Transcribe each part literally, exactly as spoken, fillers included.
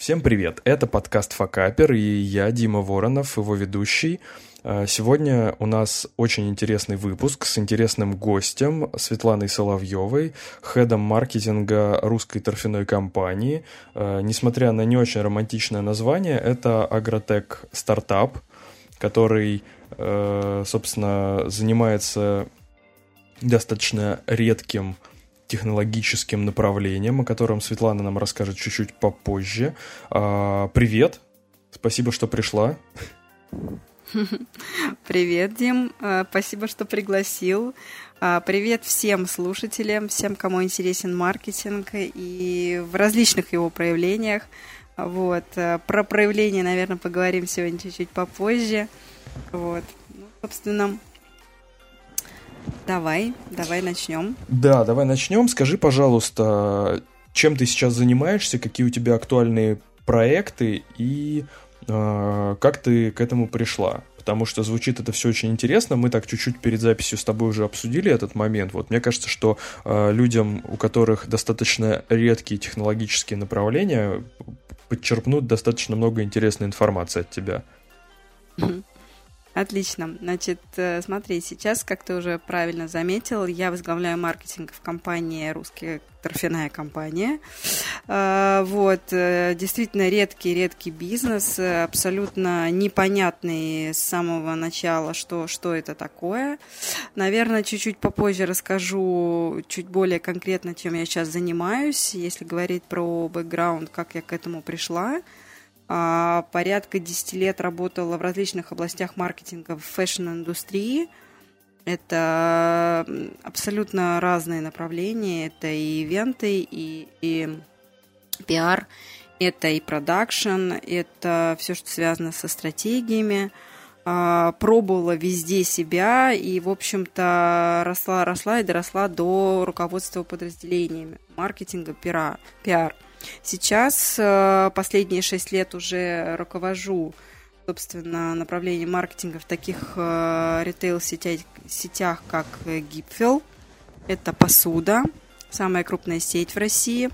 Всем привет, это подкаст «Факапер», и я, Дима Воронов, его ведущий. Сегодня у нас очень интересный выпуск с интересным гостем Светланой Соловьевой, хедом маркетинга Русской торфяной компании. Несмотря на не очень романтичное название, это Агротек Стартап, который, собственно, занимается достаточно редким технологическим направлением, о котором Светлана нам расскажет чуть-чуть попозже. А, привет! Спасибо, что пришла. Привет, Дим. Спасибо, что пригласил. Привет всем слушателям, всем, кому интересен маркетинг и в различных его проявлениях. Вот. Про проявления, наверное, поговорим сегодня чуть-чуть попозже. Вот. Ну, собственно... Давай, давай начнем. Да, давай начнем. Скажи, пожалуйста, чем ты сейчас занимаешься, какие у тебя актуальные проекты и э, как ты к этому пришла? Потому что звучит это все очень интересно. Мы так чуть-чуть перед записью с тобой уже обсудили этот момент. Вот мне кажется, что э, людям, у которых достаточно редкие технологические направления, подчерпнут достаточно много интересной информации от тебя. Mm-hmm. Отлично. Значит, смотри, сейчас, как ты уже правильно заметил, я возглавляю маркетинг в компании «Русская торфяная компания». Вот. Действительно редкий-редкий бизнес, абсолютно непонятный с самого начала, что, что это такое. Наверное, чуть-чуть попозже расскажу чуть более конкретно, чем я сейчас занимаюсь, если говорить про бэкграунд, как я к этому пришла. Порядка десять лет работала в различных областях маркетинга в фэшн-индустрии. Это абсолютно разные направления. Это и ивенты, и, и пиар, это и продакшн, это все, что связано со стратегиями. Пробовала везде себя и, в общем-то, росла, росла и доросла до руководства подразделениями маркетинга, пиара, пиар. Сейчас последние шесть лет уже руковожу, собственно, направлением маркетинга в таких ритейл-сетях, сетях, как Гипфил. Это посуда, самая крупная сеть в России.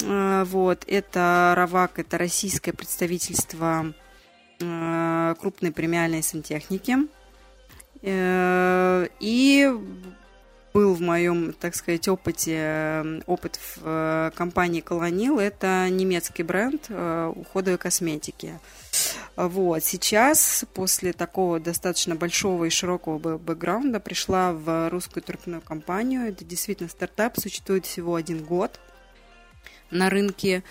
Вот. Это Равак, это российское представительство крупной премиальной сантехники. И... был в моем, так сказать, опыте, опыт в компании Colonial. Это немецкий бренд уходовой косметики. Вот. Сейчас, после такого достаточно большого и широкого бэкграунда, пришла в Русскую торфяную компанию. Это действительно стартап, существует всего один год на рынке,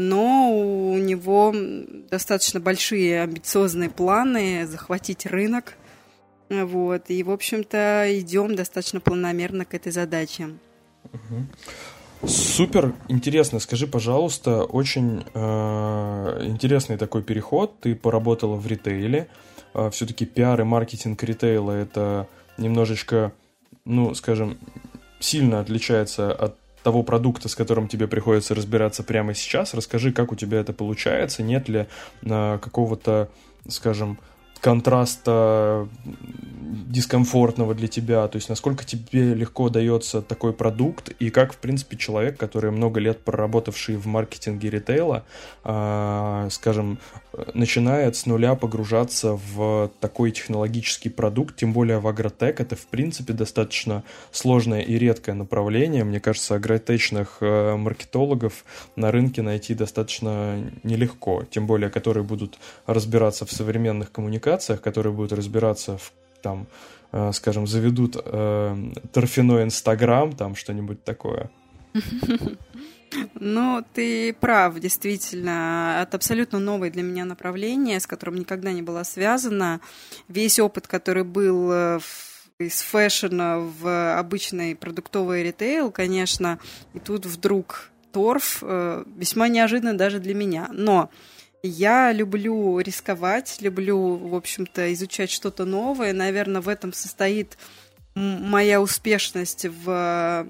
но у него достаточно большие амбициозные планы захватить рынок. Вот, и, в общем-то, идем достаточно планомерно к этой задаче. Угу. Супер, интересно. Скажи, пожалуйста, очень э, интересный такой переход. Ты поработала в ритейле. Э, все-таки пиар и маркетинг ритейла — это немножечко, ну, скажем, сильно отличается от того продукта, с которым тебе приходится разбираться прямо сейчас. Расскажи, как у тебя это получается, нет ли э, какого-то, скажем, контраста дискомфортного для тебя, то есть насколько тебе легко дается такой продукт и как, в принципе, человек, который много лет проработавший в маркетинге ритейла, э, скажем, начинает с нуля погружаться в такой технологический продукт, тем более в агротек, это, в принципе, достаточно сложное и редкое направление, мне кажется, агротечных э, маркетологов на рынке найти достаточно нелегко, тем более, которые будут разбираться в современных коммуникациях, которые будут разбираться в, там, э, скажем, заведут э, торфяной Инстаграм, там что-нибудь такое. Ну, ты прав, действительно. Это абсолютно новое для меня направление, с которым никогда не была связана. Весь опыт, который был из фэшена в обычный продуктовый ритейл, конечно, и тут вдруг торф, весьма неожиданно даже для меня. Но я люблю рисковать, люблю, в общем-то, изучать что-то новое. Наверное, в этом состоит моя успешность в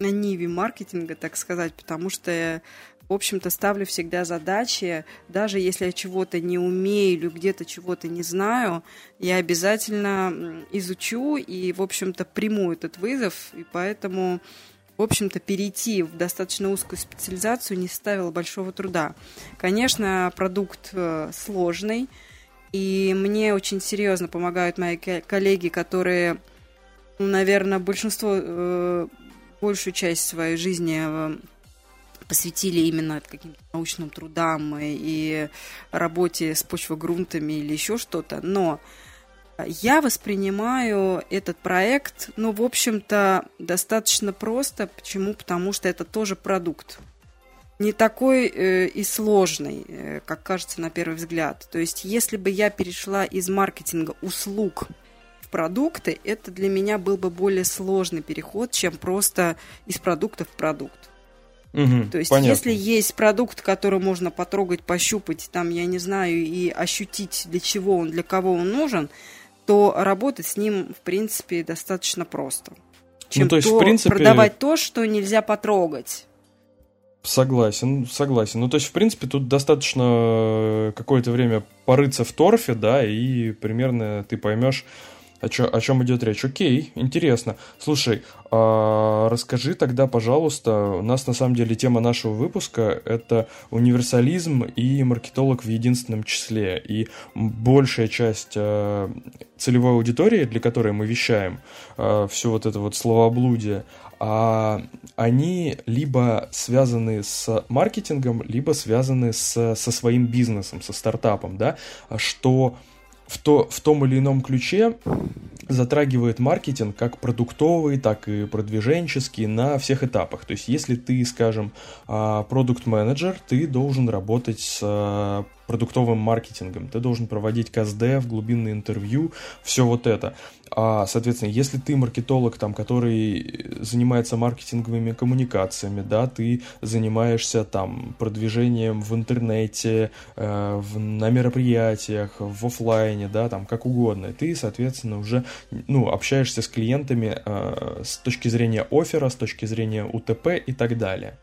на ниве маркетинга, так сказать, потому что я, в общем-то, ставлю всегда задачи. Даже если я чего-то не умею или где-то чего-то не знаю, я обязательно изучу и, в общем-то, приму этот вызов. И поэтому в общем-то, перейти в достаточно узкую специализацию не составило большого труда. Конечно, продукт сложный, и мне очень серьезно помогают мои коллеги, которые, наверное, большинство, большую часть своей жизни посвятили именно каким-то научным трудам и работе с почвогрунтами или еще что-то. Но я воспринимаю этот проект, ну, в общем-то, достаточно просто. Почему? Потому что это тоже продукт. Не такой э, и сложный, э, как кажется на первый взгляд. То есть, если бы я перешла из маркетинга услуг в продукты, это для меня был бы более сложный переход, чем просто из продукта в продукт. Угу, То есть, понятно. Если есть продукт, который можно потрогать, пощупать, там, я не знаю, и ощутить, для чего он, для кого он нужен, то работать с ним, в принципе, достаточно просто. Чем ну, то есть, то в принципе... продавать то, что нельзя потрогать. Согласен, согласен. Ну, то есть, в принципе, тут достаточно какое-то время порыться в торфе, да, и примерно ты поймешь, о, чё, о чем идет речь. Окей, интересно. Слушай, а расскажи тогда, пожалуйста, у нас на самом деле тема нашего выпуска — это универсализм и маркетолог в единственном числе. И большая часть а, целевой аудитории, для которой мы вещаем, а, все вот это вот словоблудие, а они либо связаны с маркетингом, либо связаны с, со своим бизнесом, со стартапом, да, что в, то, в том или ином ключе затрагивает маркетинг как продуктовый, так и продвиженческий на всех этапах. То есть, если ты, скажем, продукт-менеджер, ты должен работать с продуктовым маркетингом, ты должен проводить каздев, глубинные интервью, все вот это. А, соответственно, если ты маркетолог, там, который занимается маркетинговыми коммуникациями, да, ты занимаешься там продвижением в интернете, э, в, на мероприятиях, в офлайне, да, там, как угодно, ты, соответственно, уже ну, общаешься с клиентами э, с точки зрения оффера, с точки зрения УТП и так далее.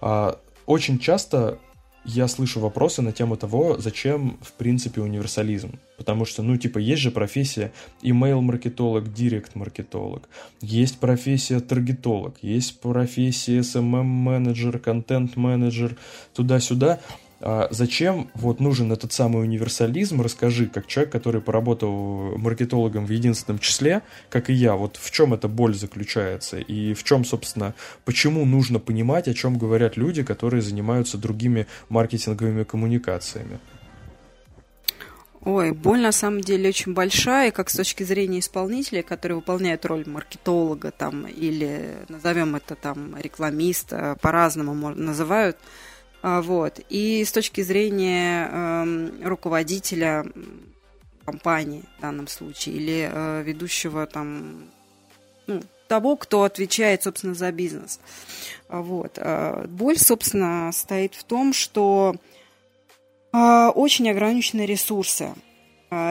А, очень часто я слышу вопросы на тему того, зачем, в принципе, универсализм. Потому что, ну, типа, есть же профессия email-маркетолог, директ-маркетолог, есть профессия таргетолог, есть профессия эс эм эм-менеджер, контент-менеджер, туда-сюда. А зачем вот нужен этот самый универсализм? Расскажи, как человек, который поработал маркетологом в единственном числе, как и я, вот в чем эта боль заключается и в чем, собственно, почему нужно понимать, о чем говорят люди, которые занимаются другими маркетинговыми коммуникациями? Ой, боль на самом деле очень большая, как с точки зрения исполнителя, который выполняет роль маркетолога там, или назовем это там рекламиста, по-разному называют. Вот. И с точки зрения э, руководителя компании в данном случае или э, ведущего там, ну, того, кто отвечает, собственно, за бизнес. Вот. Боль, собственно, состоит в том, что э, очень ограничены ресурсы.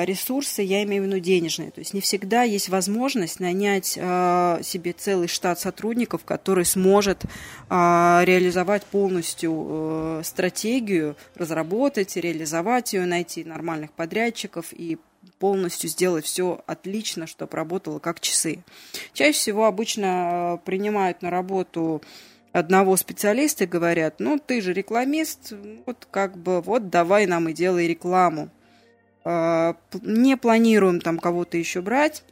Ресурсы, я имею в виду денежные. То есть не всегда есть возможность нанять э, себе целый штат сотрудников, который сможет э, реализовать полностью э, стратегию, разработать, реализовать ее, найти нормальных подрядчиков и полностью сделать все отлично, чтобы работало как часы. Чаще всего обычно принимают на работу одного специалиста и говорят: ну, ты же рекламист, вот как бы вот давай нам и делай рекламу. Не планируем там кого-то еще брать,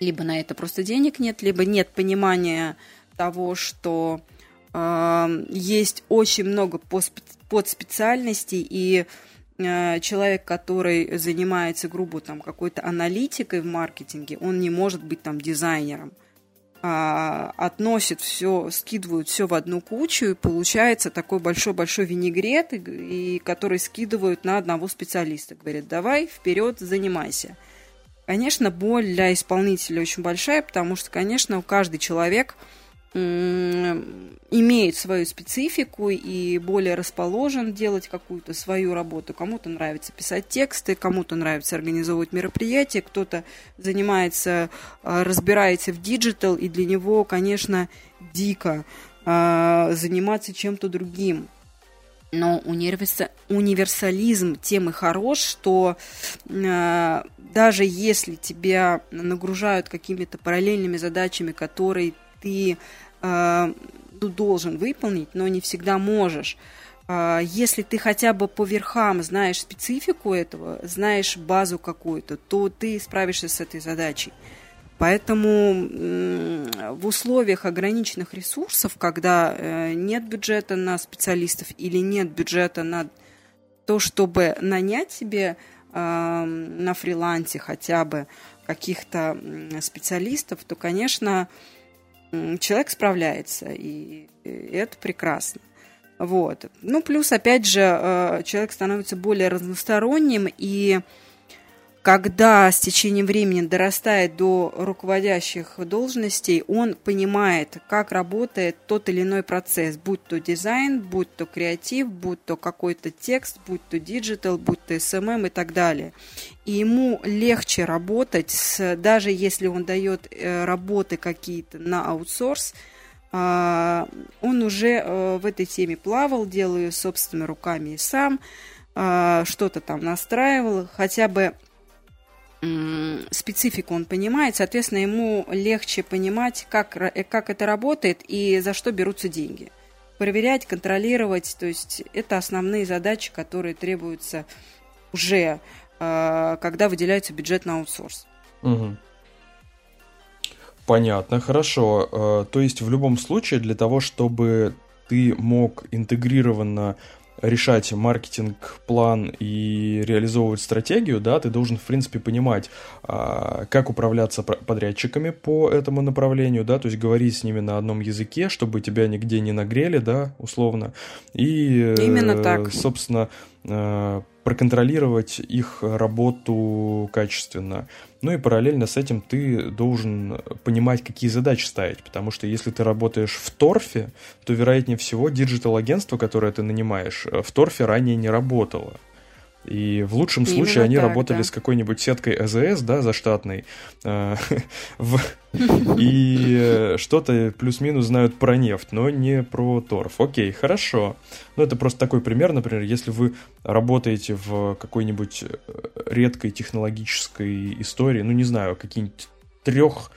либо на это просто денег нет, либо нет понимания того, что э, есть очень много подспециальностей, и э, человек, который занимается, грубо, там, какой-то аналитикой в маркетинге, он не может быть там дизайнером. Э, относит все, скидывают все в одну кучу, и получается такой большой-большой винегрет, и, и который скидывают на одного специалиста. Говорят: давай, вперед, занимайся. Конечно, боль для исполнителя очень большая, потому что, конечно, каждый человек м- имеет свою специфику и более расположен делать какую-то свою работу. Кому-то нравится писать тексты, кому-то нравится организовывать мероприятия, кто-то занимается, разбирается в диджитал, и для него, конечно, дико а, заниматься чем-то другим. Но универсализм тем и хорош, что э, даже если тебя нагружают какими-то параллельными задачами, которые ты э, ты должен выполнить, но не всегда можешь. Э, если ты хотя бы по верхам знаешь специфику этого, знаешь базу какую-то, то ты справишься с этой задачей. Поэтому э, в условиях ограниченных ресурсов, когда э, нет бюджета на специалистов или нет бюджета на то, чтобы нанять себе э, на фрилансе хотя бы каких-то специалистов, то, конечно, человек справляется, и это прекрасно. Вот. Ну, плюс, опять же, человек становится более разносторонним, и когда с течением времени дорастает до руководящих должностей, он понимает, как работает тот или иной процесс, будь то дизайн, будь то креатив, будь то какой-то текст, будь то диджитал, будь то эс эм эм и так далее. И ему легче работать, с, даже если он дает работы какие-то на аутсорс, он уже в этой теме плавал, делаю собственными руками и сам, что-то там настраивал, хотя бы специфику он понимает, соответственно, ему легче понимать, как, как это работает и за что берутся деньги. Проверять, контролировать, то есть это основные задачи, которые требуются уже, когда выделяется бюджет на аутсорс. Угу. Понятно, хорошо. То есть в любом случае для того, чтобы ты мог интегрированно решать маркетинг-план и реализовывать стратегию, да, ты должен, в принципе, понимать, как управляться подрядчиками по этому направлению, да, то есть говорить с ними на одном языке, чтобы тебя нигде не нагрели, да, условно, и, именно так, собственно, проконтролировать их работу качественно. Ну и параллельно с этим ты должен понимать, какие задачи ставить, потому что если ты работаешь в торфе, то, вероятнее всего, диджитал-агентство, которое ты нанимаешь, в торфе ранее не работало. И в лучшем Именно случае они так, работали да. с какой-нибудь сеткой а зэ эс, да, заштатной, и что-то плюс-минус знают про нефть, но не про торф. Окей, хорошо. Ну, это просто такой пример, например, если вы работаете в какой-нибудь редкой технологической истории, ну, не знаю, какие-нибудь трех...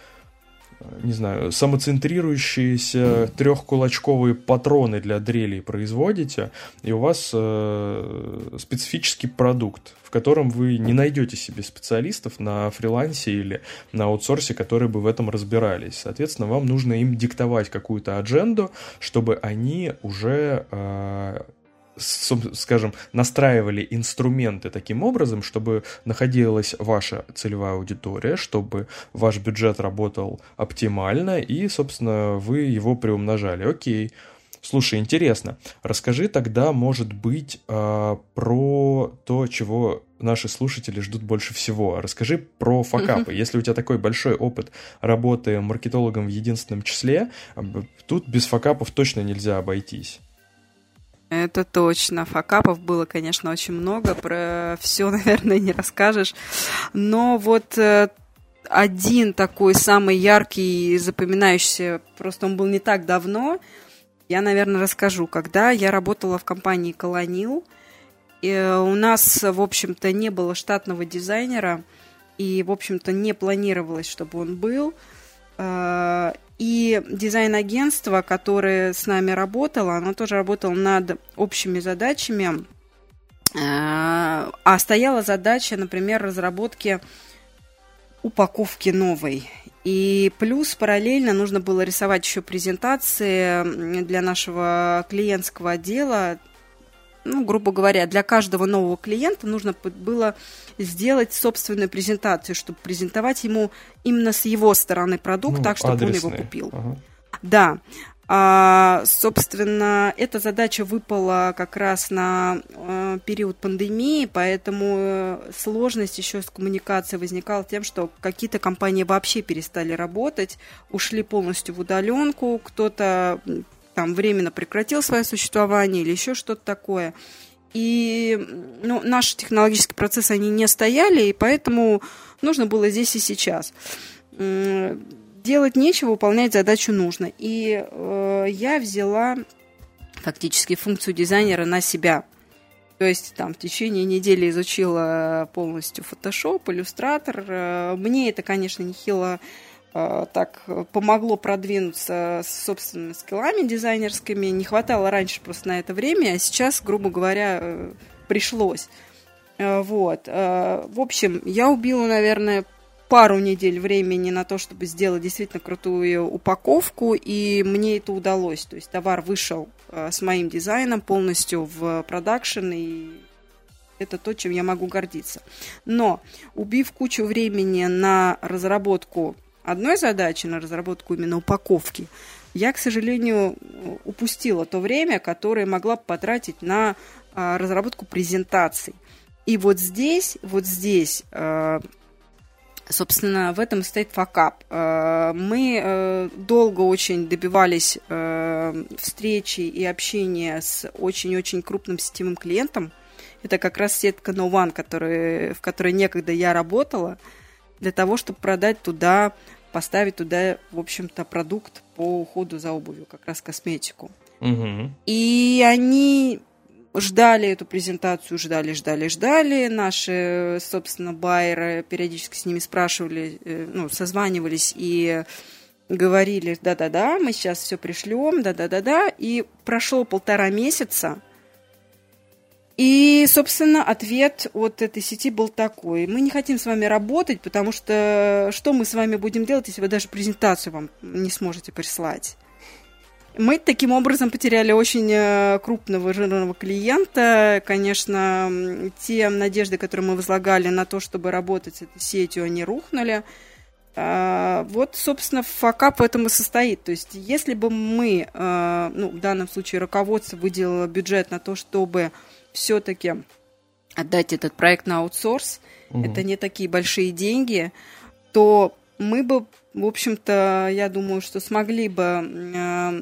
не знаю, самоцентрирующиеся трехкулачковые патроны для дрелей производите, и у вас э, специфический продукт, в котором вы не найдете себе специалистов на фрилансе или на аутсорсе, которые бы в этом разбирались. Соответственно, вам нужно им диктовать какую-то адженду, чтобы они уже... Э, скажем, настраивали инструменты таким образом, чтобы находилась ваша целевая аудитория, чтобы ваш бюджет работал оптимально, и, собственно, вы его приумножали. Окей. Слушай, интересно. Расскажи тогда, может быть, про то, чего наши слушатели ждут больше всего. Расскажи про факапы. Если у тебя такой большой опыт работы маркетологом в единственном числе, тут без факапов точно нельзя обойтись. Это точно. Факапов было, конечно, очень много. Про все, наверное, не расскажешь. Но вот один такой самый яркий и запоминающийся, просто он был не так давно, я, наверное, расскажу. Когда я работала в компании Colonial, у нас, в общем-то, не было штатного дизайнера, и, в общем-то, не планировалось, чтобы он был. И дизайн-агентство, которое с нами работало, оно тоже работало над общими задачами. А стояла задача, например, разработки упаковки новой. И плюс параллельно нужно было рисовать еще презентации для нашего клиентского отдела. Ну, грубо говоря, для каждого нового клиента нужно было сделать собственную презентацию, чтобы презентовать ему именно с его стороны продукт, ну, так, чтобы адресный. Он его купил. Ага. Да. А, собственно, эта задача выпала как раз на э, период пандемии, поэтому сложность еще с коммуникацией возникала тем, что какие-то компании вообще перестали работать, ушли полностью в удаленку, кто-то... там временно прекратил свое существование или еще что-то такое. И ну, наши технологические процессы, они не стояли, и поэтому нужно было здесь и сейчас. Делать нечего, выполнять задачу нужно. И э, я взяла фактически функцию дизайнера на себя. То есть там в течение недели изучила полностью Photoshop, Illustrator. Мне это, конечно, нехило так помогло продвинуться с собственными скиллами дизайнерскими. Не хватало раньше просто на это время, а сейчас, грубо говоря, пришлось. Вот. В общем, я убила, наверное, пару недель времени на то, чтобы сделать действительно крутую упаковку, и мне это удалось. То есть товар вышел с моим дизайном полностью в продакшн, и это то, чем я могу гордиться. Но, убив кучу времени на разработку одной задачи, на разработку именно упаковки, я, к сожалению, упустила то время, которое могла бы потратить на разработку презентаций. И вот здесь, вот здесь, собственно, в этом стоит факап. Мы долго очень добивались встречи и общения с очень-очень крупным сетевым клиентом. Это как раз сетка No One, который, в которой некогда я работала, для того, чтобы продать туда, поставить туда, в общем-то, продукт по уходу за обувью, как раз косметику. Угу. И они ждали эту презентацию, ждали, ждали, ждали. Наши, собственно, байеры периодически с ними спрашивали, ну, созванивались и говорили, да-да-да, мы сейчас все пришлем, да-да-да-да. И прошло полтора месяца, и, собственно, ответ от этой сети был такой. Мы не хотим с вами работать, потому что что мы с вами будем делать, если вы даже презентацию вам не сможете прислать? Мы таким образом потеряли очень крупного жирного клиента. Конечно, те надежды, которые мы возлагали на то, чтобы работать с этой сетью, они рухнули. Вот, собственно, факап в этом и состоит. То есть, если бы мы, ну, в данном случае руководство выделило бюджет на то, чтобы все-таки отдать этот проект на аутсорс, угу. это не такие большие деньги, то мы бы, в общем-то, я думаю, что смогли бы э,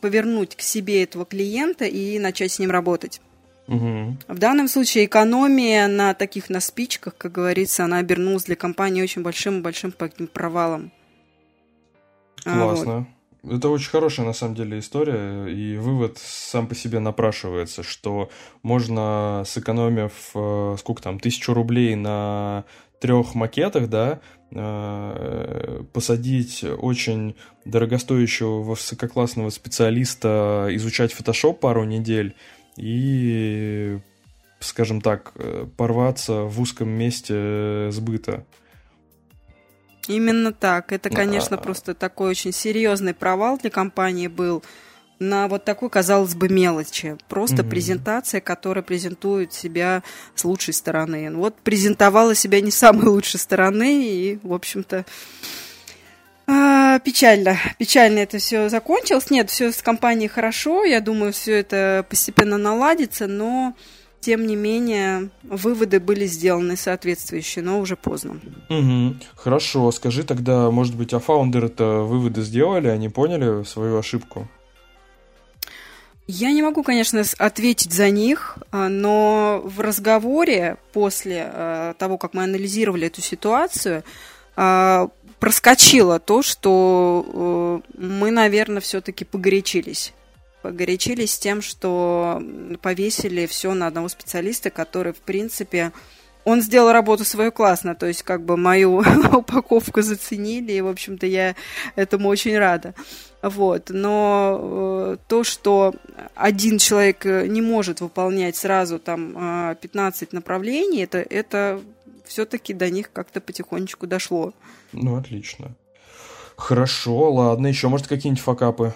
повернуть к себе этого клиента и начать с ним работать. Угу. В данном случае экономия на таких, на спичках, как говорится, она обернулась для компании очень большим-большим провалом. Классно. А, вот. Это очень хорошая, на самом деле, история, и вывод сам по себе напрашивается, что можно, сэкономив, сколько там, тысячу рублей на трех макетах, да, посадить очень дорогостоящего высококлассного специалиста, изучать Photoshop пару недель и, скажем так, порваться в узком месте сбыта. Именно так. Это, конечно, а... просто такой очень серьезный провал для компании был на вот такой, казалось бы, мелочи. Просто угу. презентация, которая презентует себя с лучшей стороны. Вот презентовала себя не с самой лучшей стороны, и, в общем-то, печально. Печально это все закончилось. Нет, все с компанией хорошо. Я думаю, все это постепенно наладится, но... Тем не менее, выводы были сделаны соответствующие, но уже поздно. Угу. Хорошо, скажи тогда, может быть, а фаундеры-то выводы сделали, они поняли свою ошибку? Я не могу, конечно, ответить за них, но в разговоре после того, как мы анализировали эту ситуацию, проскочило то, что мы, наверное, все-таки погорячились. Горячились тем, что повесили все на одного специалиста, который, в принципе, он сделал работу свою классно, то есть как бы мою упаковку заценили, и, в общем-то, я этому очень рада. Вот. Но э, то, что один человек не может выполнять сразу там, пятнадцать направлений, это, это все-таки до них как-то потихонечку дошло. Ну, отлично. Хорошо, ладно, еще, может, какие-нибудь факапы?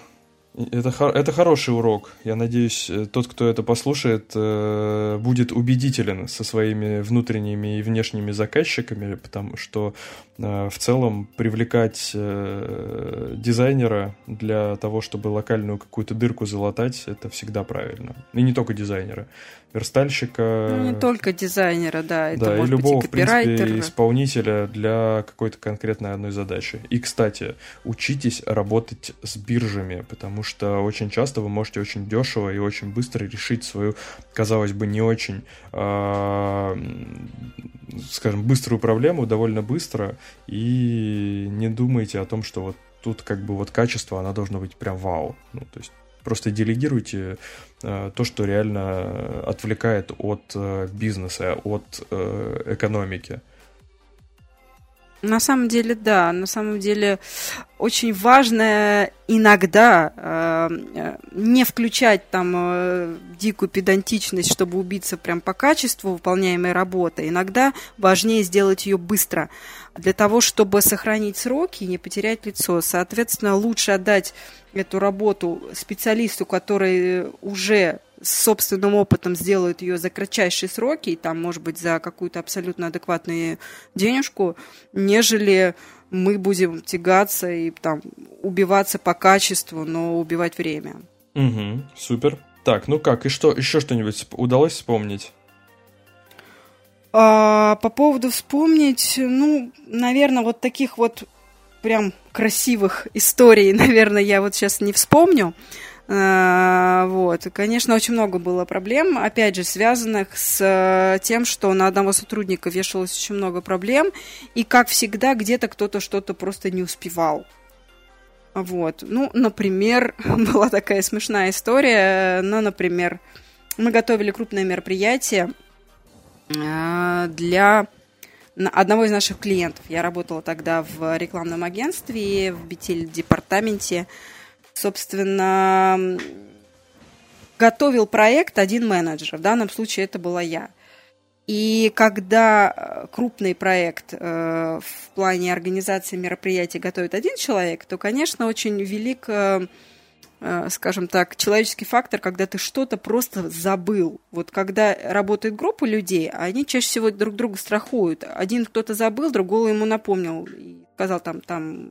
Это, это хороший урок. Я надеюсь, тот, кто это послушает, будет убедителен со своими внутренними и внешними заказчиками, потому что в целом привлекать дизайнера для того, чтобы локальную какую-то дырку залатать, это всегда правильно. И не только дизайнера. Верстальщика. Ну, не только дизайнера, да. Это да, может и любого, быть, и в принципе, исполнителя для какой-то конкретной одной задачи. И, кстати, учитесь работать с биржами, потому что очень часто вы можете очень дешево и очень быстро решить свою, казалось бы, не очень, э, скажем, быструю проблему довольно быстро, и не думайте о том, что вот тут как бы вот качество, оно должно быть прям вау. Ну, то есть просто делегируйте э, то, что реально отвлекает от э, бизнеса, от э, экономики. На самом деле, да. На самом деле, очень важно иногда э, не включать там э, дикую педантичность, чтобы убиться прям по качеству выполняемой работы. Иногда важнее сделать ее быстро для того, чтобы сохранить сроки и не потерять лицо. Соответственно, лучше отдать эту работу специалисту, который уже с собственным опытом сделают ее за кратчайшие сроки, и там, может быть, за какую-то абсолютно адекватную денежку, нежели мы будем тягаться и там убиваться по качеству, но убивать время. Угу, супер. Так, ну как, и что, еще что-нибудь удалось вспомнить? А, по поводу вспомнить, ну, наверное, вот таких вот прям красивых историй, наверное, я вот сейчас не вспомню. Вот. И, конечно, очень много было проблем, опять же, связанных с тем, что на одного сотрудника вешалось очень много проблем, и, как всегда, где-то кто-то что-то просто не успевал. Вот. Ну, например, была такая смешная история, ну, например, мы готовили крупное мероприятие для одного из наших клиентов. Я работала тогда в рекламном агентстве, в Бетель-департаменте. Собственно, готовил проект один менеджер, в данном случае это была я. И когда крупный проект э, в плане организации мероприятий готовит один человек, то, конечно, очень велик, э, э, скажем так, человеческий фактор, когда ты что-то просто забыл. Вот когда работает группа людей, они чаще всего друг друга страхуют. Один кто-то забыл, другого ему напомнил. Сказал там, там,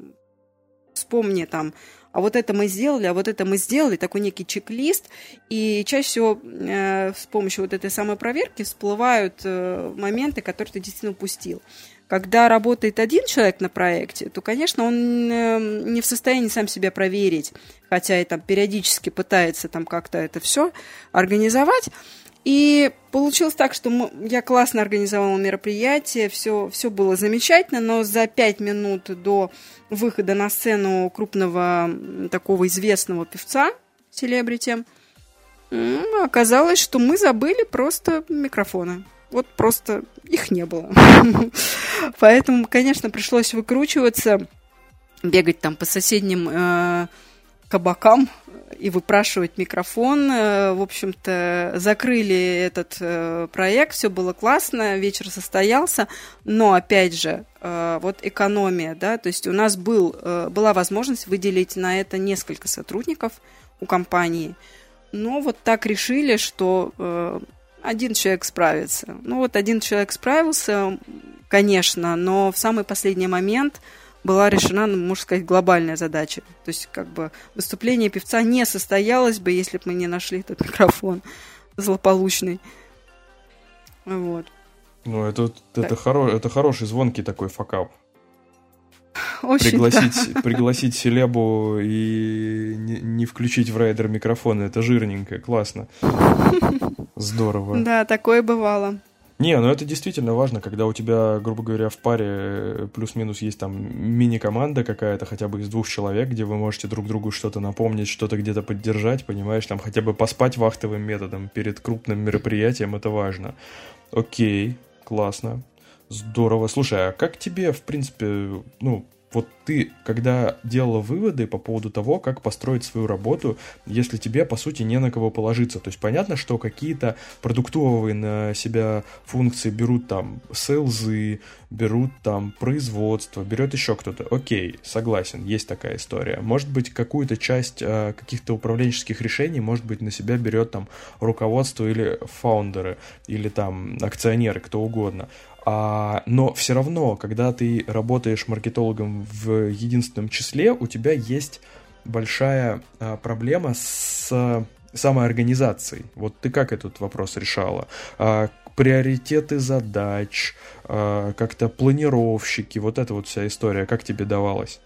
вспомни там, а вот это мы сделали, а вот это мы сделали, такой некий чек-лист, и чаще всего э, с помощью вот этой самой проверки всплывают э, моменты, которые ты действительно упустил. Когда работает один человек на проекте, то, конечно, он э, не в состоянии сам себя проверить, хотя и там периодически пытается там как-то это все организовать. И получилось так, что мы, я классно организовала мероприятие, все, все было замечательно, но за пять минут до выхода на сцену крупного такого известного певца, селебрити, оказалось, что мы забыли просто микрофоны. Вот просто их не было. Поэтому, конечно, пришлось выкручиваться, бегать там по соседним кабакам и выпрашивать микрофон. В общем-то, закрыли этот проект, все было классно, вечер состоялся, но, опять же, вот экономия, да, то есть у нас был, была возможность выделить на это несколько сотрудников у компании, но вот так решили, что один человек справится. Ну вот один человек справился, конечно, но в самый последний момент была решена, можно сказать, глобальная задача. То есть, как бы, выступление певца не состоялось бы, если бы мы не нашли этот микрофон злополучный. Вот. Ну, это, это, хоро, это хороший, звонкий такой факап. Очень, пригласить, да. Пригласить селебу и не, не включить в райдер микрофон, это жирненько, классно. Здорово. Да, такое бывало. Не, ну это действительно важно, когда у тебя, грубо говоря, в паре плюс-минус есть там мини-команда какая-то, хотя бы из двух человек, где вы можете друг другу что-то напомнить, что-то где-то поддержать, понимаешь, там хотя бы поспать вахтовым методом перед крупным мероприятием, это важно. Окей, классно, здорово. Слушай, а как тебе, в принципе, ну... Вот ты, когда делала выводы по поводу того, как построить свою работу, если тебе, по сути, не на кого положиться. То есть понятно, что какие-то продуктовые на себя функции берут там сейлзы, берут там производство, берет еще кто-то. Окей, согласен, есть такая история. Может быть, какую-то часть э, каких-то управленческих решений, может быть, на себя берет там руководство или фаундеры, или там акционеры, кто угодно. А, но все равно, когда ты работаешь маркетологом в единственном числе, у тебя есть большая а, проблема с а, самоорганизацией. Вот ты как этот вопрос решала? А, приоритеты задач, а, как-то планировщики, вот эта вот вся история, как тебе давалась?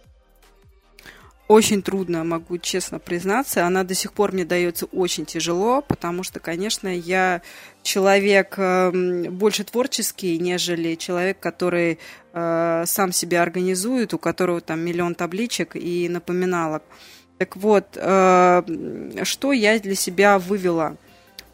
Очень трудно, могу честно признаться. Она до сих пор мне дается очень тяжело, потому что, конечно, я человек больше творческий, нежели человек, который э, сам себя организует, у которого там миллион табличек и напоминалок. Так вот, э, что я для себя вывела?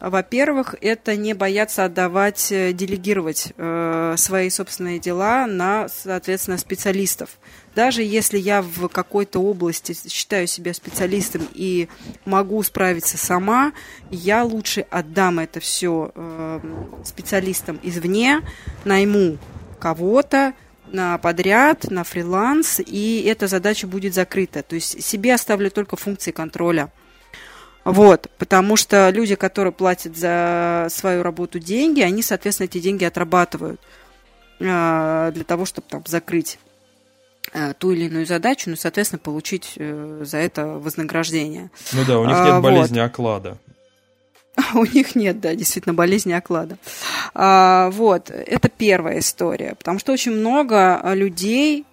Во-первых, это не бояться отдавать, делегировать э, свои собственные дела на, соответственно, специалистов. Даже если я в какой-то области считаю себя специалистом и могу справиться сама, я лучше отдам это все э, специалистам извне, найму кого-то на подряд, на фриланс, и эта задача будет закрыта. То есть себе оставлю только функции контроля. Вот, потому что люди, которые платят за свою работу деньги, они, соответственно, эти деньги отрабатывают э, для того, чтобы там закрыть э, ту или иную задачу, ну, соответственно, получить э, за это вознаграждение. Ну да, у них нет а, болезни вот. оклада. У них нет, да, действительно, болезни оклада. А, вот, это первая история, потому что очень много людей,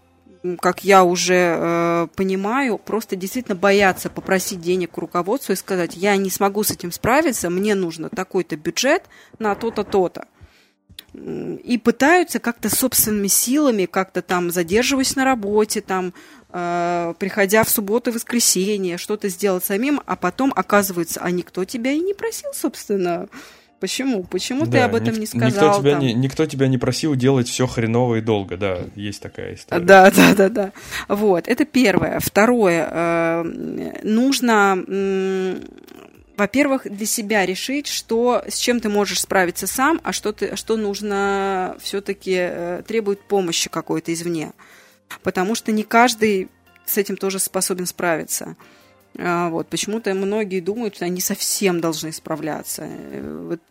как я уже э, понимаю, просто действительно боятся попросить денег у руководства и сказать: я не смогу с этим справиться, мне нужно такой-то бюджет на то-то, то-то. И пытаются как-то собственными силами, как-то там задерживаясь на работе, там, э, приходя в субботу и воскресенье, что-то сделать самим, а потом оказывается, а никто тебя и не просил, собственно. Почему? Почему да, ты об этом ник- не сказал? Никто тебя не, никто тебя не просил делать все хреново и долго, да, есть такая история. Да, да, да, да. Вот, это первое. Второе, э, нужно, э, во-первых, для себя решить, что, с чем ты можешь справиться сам, а что, ты, что нужно все-таки э, требует помощи какой-то извне. Потому что не каждый с этим тоже способен справиться. Вот, почему-то многие думают, что они совсем должны справляться.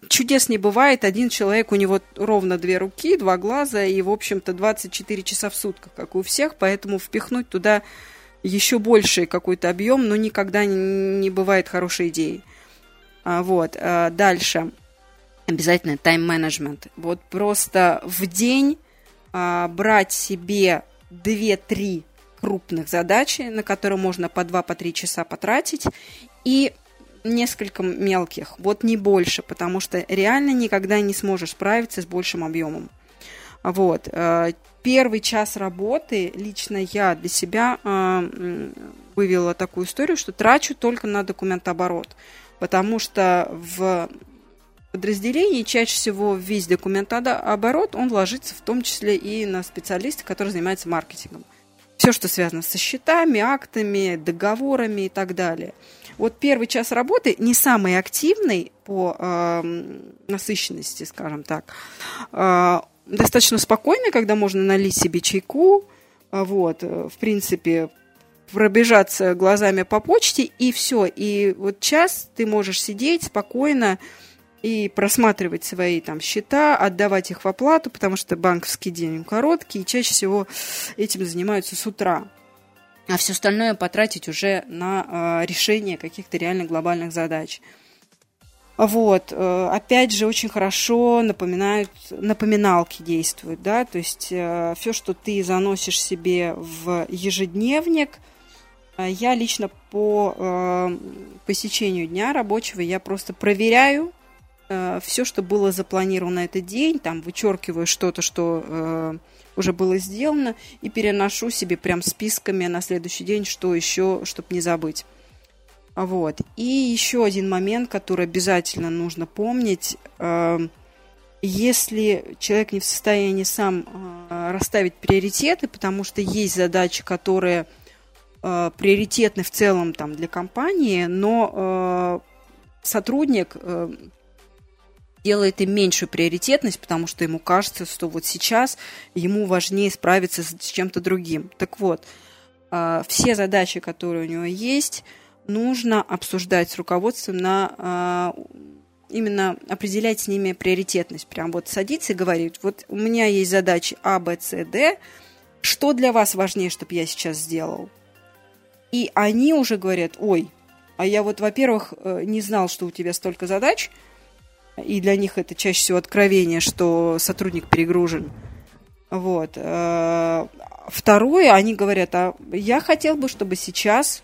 Чудес не бывает. Один человек, у него ровно две руки, два глаза и, в общем-то, двадцать четыре часа в сутках, как у всех. Поэтому впихнуть туда еще больший какой-то объем, но ну, никогда не бывает хорошей идеи. Вот, дальше. Обязательно тайм-менеджмент. Вот просто в день брать себе две-три крупных задач, на которые можно по два-три часа потратить, и несколько мелких, вот не больше, потому что реально никогда не сможешь справиться с большим объемом. Вот. Первый час работы лично я для себя вывела такую историю, что трачу только на документооборот, потому что в подразделении чаще всего весь документооборот, он ложится в том числе и на специалиста, который занимается маркетингом. Все, что связано со счетами, актами, договорами и так далее. Вот первый час работы не самый активный по э, насыщенности, скажем так. Э, достаточно спокойный, когда можно налить себе чайку, вот, в принципе, пробежаться глазами по почте, и все. И вот час ты можешь сидеть спокойно и просматривать свои там счета, отдавать их в оплату, потому что банковский день короткий, и чаще всего этим занимаются с утра. А все остальное потратить уже на э, решение каких-то реально глобальных задач. Вот. Э, опять же, очень хорошо напоминают, напоминалки действуют, да, то есть э, все, что ты заносишь себе в ежедневник. э, я лично по, э, по истечению дня рабочего я просто проверяю все, что было запланировано этот день, там вычеркиваю что-то, что э, уже было сделано, и переношу себе прям списками на следующий день, что еще, чтобы не забыть. Вот. И еще один момент, который обязательно нужно помнить. Э, если человек не в состоянии сам э, расставить приоритеты, потому что есть задачи, которые э, приоритетны в целом там, для компании, но э, сотрудник... Э, делает им меньшую приоритетность, потому что ему кажется, что вот сейчас ему важнее справиться с чем-то другим. Так вот, все задачи, которые у него есть, нужно обсуждать с руководством, на, именно определять с ними приоритетность. Прям вот садиться и говорить: вот у меня есть задачи А, Б, С, Д, что для вас важнее, чтобы я сейчас сделал? И они уже говорят: ой, а я вот, во-первых, не знал, что у тебя столько задач. И для них это чаще всего откровение, что сотрудник перегружен. Вот. Второе, они говорят: а я хотел бы, чтобы сейчас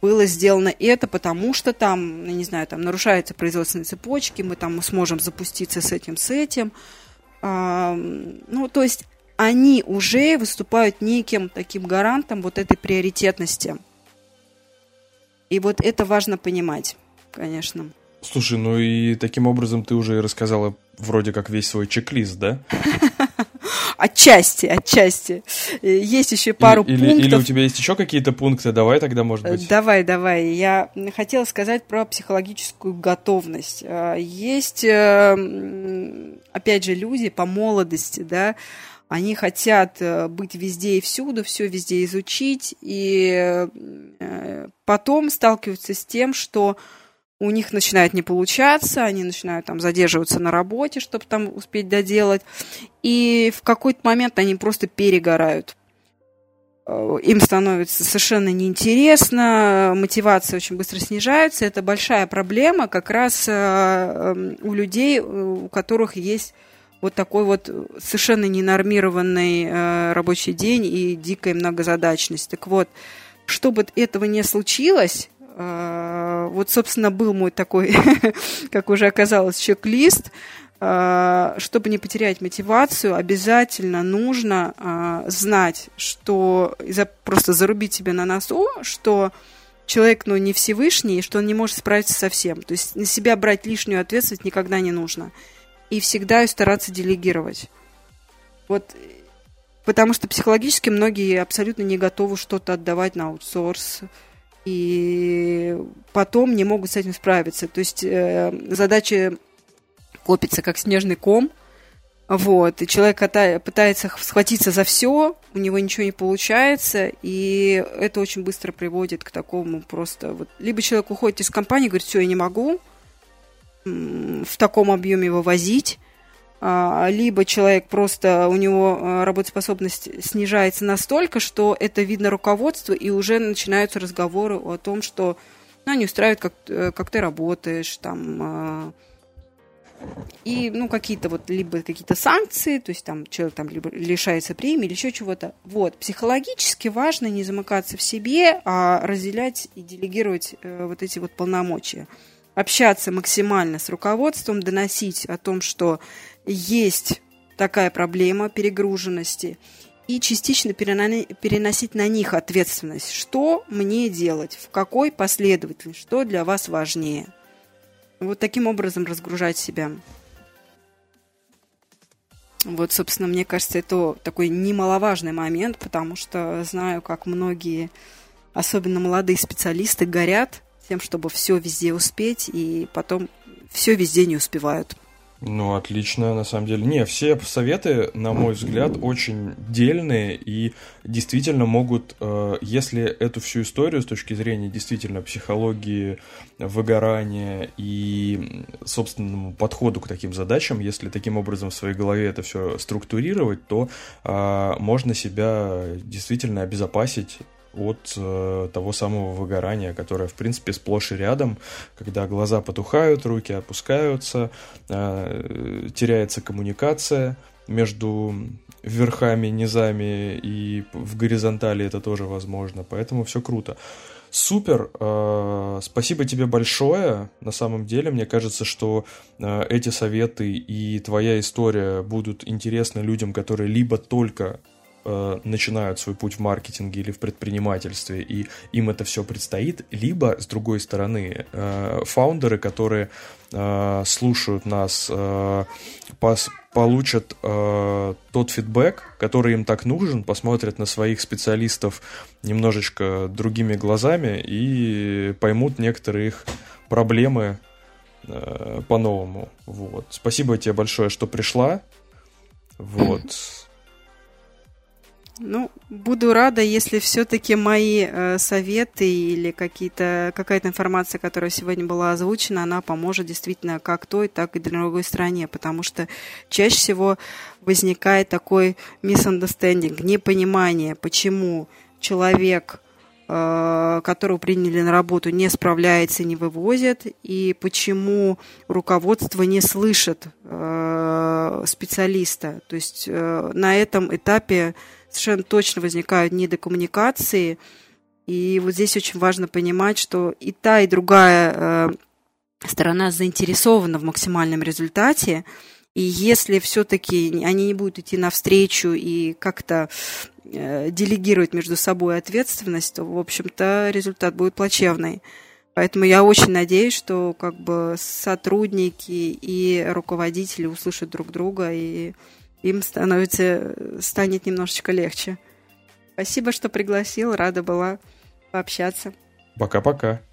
было сделано это, потому что там, не знаю, там нарушаются производственные цепочки, мы там сможем запуститься с этим, с этим. Ну, то есть они уже выступают неким таким гарантом вот этой приоритетности. И вот это важно понимать, конечно. Слушай, ну и таким образом ты уже рассказала вроде как весь свой чек-лист, да? Отчасти, отчасти. Есть еще пару или, пунктов. Или, или у тебя есть еще какие-то пункты? Давай тогда, может быть. Давай, давай. Я хотела сказать про психологическую готовность. Есть, опять же, люди по молодости, да, они хотят быть везде и всюду, все везде изучить, и потом сталкиваются с тем, что у них начинает не получаться, они начинают там задерживаться на работе, чтобы там успеть доделать, и в какой-то момент они просто перегорают. Им становится совершенно неинтересно, мотивация очень быстро снижается. Это большая проблема как раз у людей, у которых есть вот такой вот совершенно ненормированный рабочий день и дикая многозадачность. Так вот, чтобы этого не случилось... Вот, собственно, был мой такой, как уже оказалось, чек-лист. Чтобы не потерять мотивацию, обязательно нужно знать, что... Просто зарубить себе на носу, что человек, ну, не Всевышний, и что он не может справиться со всем. То есть на себя брать лишнюю ответственность никогда не нужно. И всегда ее стараться делегировать. Вот... Потому что психологически многие абсолютно не готовы что-то отдавать на аутсорс, и потом не могут с этим справиться. То есть э, задача копится, как снежный ком. Вот. И человек ката- пытается схватиться за все, у него ничего не получается, и это очень быстро приводит к такому просто... Вот. Либо человек уходит из компании и говорит, все, я не могу в таком объеме его возить, либо человек просто, у него работоспособность снижается настолько, что это видно руководству, и уже начинаются разговоры о том, что ну, не устраивает, как, как ты работаешь, там, и, ну, какие-то вот, либо какие-то санкции, то есть там человек там либо лишается премии или еще чего-то. Вот, психологически важно не замыкаться в себе, а разделять и делегировать вот эти вот полномочия. Общаться максимально с руководством, доносить о том, что есть такая проблема перегруженности, и частично переносить на них ответственность. Что мне делать? В какой последовательности? Что для вас важнее? Вот таким образом разгружать себя. Вот, собственно, мне кажется, это такой немаловажный момент, потому что знаю, как многие, особенно молодые специалисты, горят тем, чтобы все везде успеть, и потом все везде не успевают. Ну, отлично, на самом деле. Не, все советы, на мой взгляд, очень дельные и действительно могут, если эту всю историю с точки зрения действительно психологии, выгорания и собственному подходу к таким задачам, если таким образом в своей голове это все структурировать, то можно себя действительно обезопасить от э, того самого выгорания, которое, в принципе, сплошь и рядом, когда глаза потухают, руки опускаются, э, теряется коммуникация между верхами, низами, и в горизонтали это тоже возможно, поэтому все круто. Супер, э, спасибо тебе большое, на самом деле, мне кажется, что э, эти советы и твоя история будут интересны людям, которые либо только... начинают свой путь в маркетинге или в предпринимательстве, и им это все предстоит, либо, с другой стороны, фаундеры, которые слушают нас, получат тот фидбэк, который им так нужен, посмотрят на своих специалистов немножечко другими глазами и поймут некоторые их проблемы по-новому. Вот. Спасибо тебе большое, что пришла. Вот. Ну, буду рада, если все-таки мои э, советы или какие-то, какая-то информация, которая сегодня была озвучена, она поможет действительно как той, так и другой стране, потому что чаще всего возникает такой misunderstanding, непонимание, почему человек, э, которого приняли на работу, не справляется, не вывозит, и почему руководство не слышит э, специалиста. То есть э, на этом этапе совершенно точно возникают недокоммуникации, и вот здесь очень важно понимать, что и та, и другая э, сторона заинтересована в максимальном результате, и если все-таки они не будут идти навстречу и как-то э, делегировать между собой ответственность, то, в общем-то, результат будет плачевный. Поэтому я очень надеюсь, что как бы сотрудники и руководители услышат друг друга, и им становится, станет немножечко легче. Спасибо, что пригласил, рада была пообщаться. Пока-пока.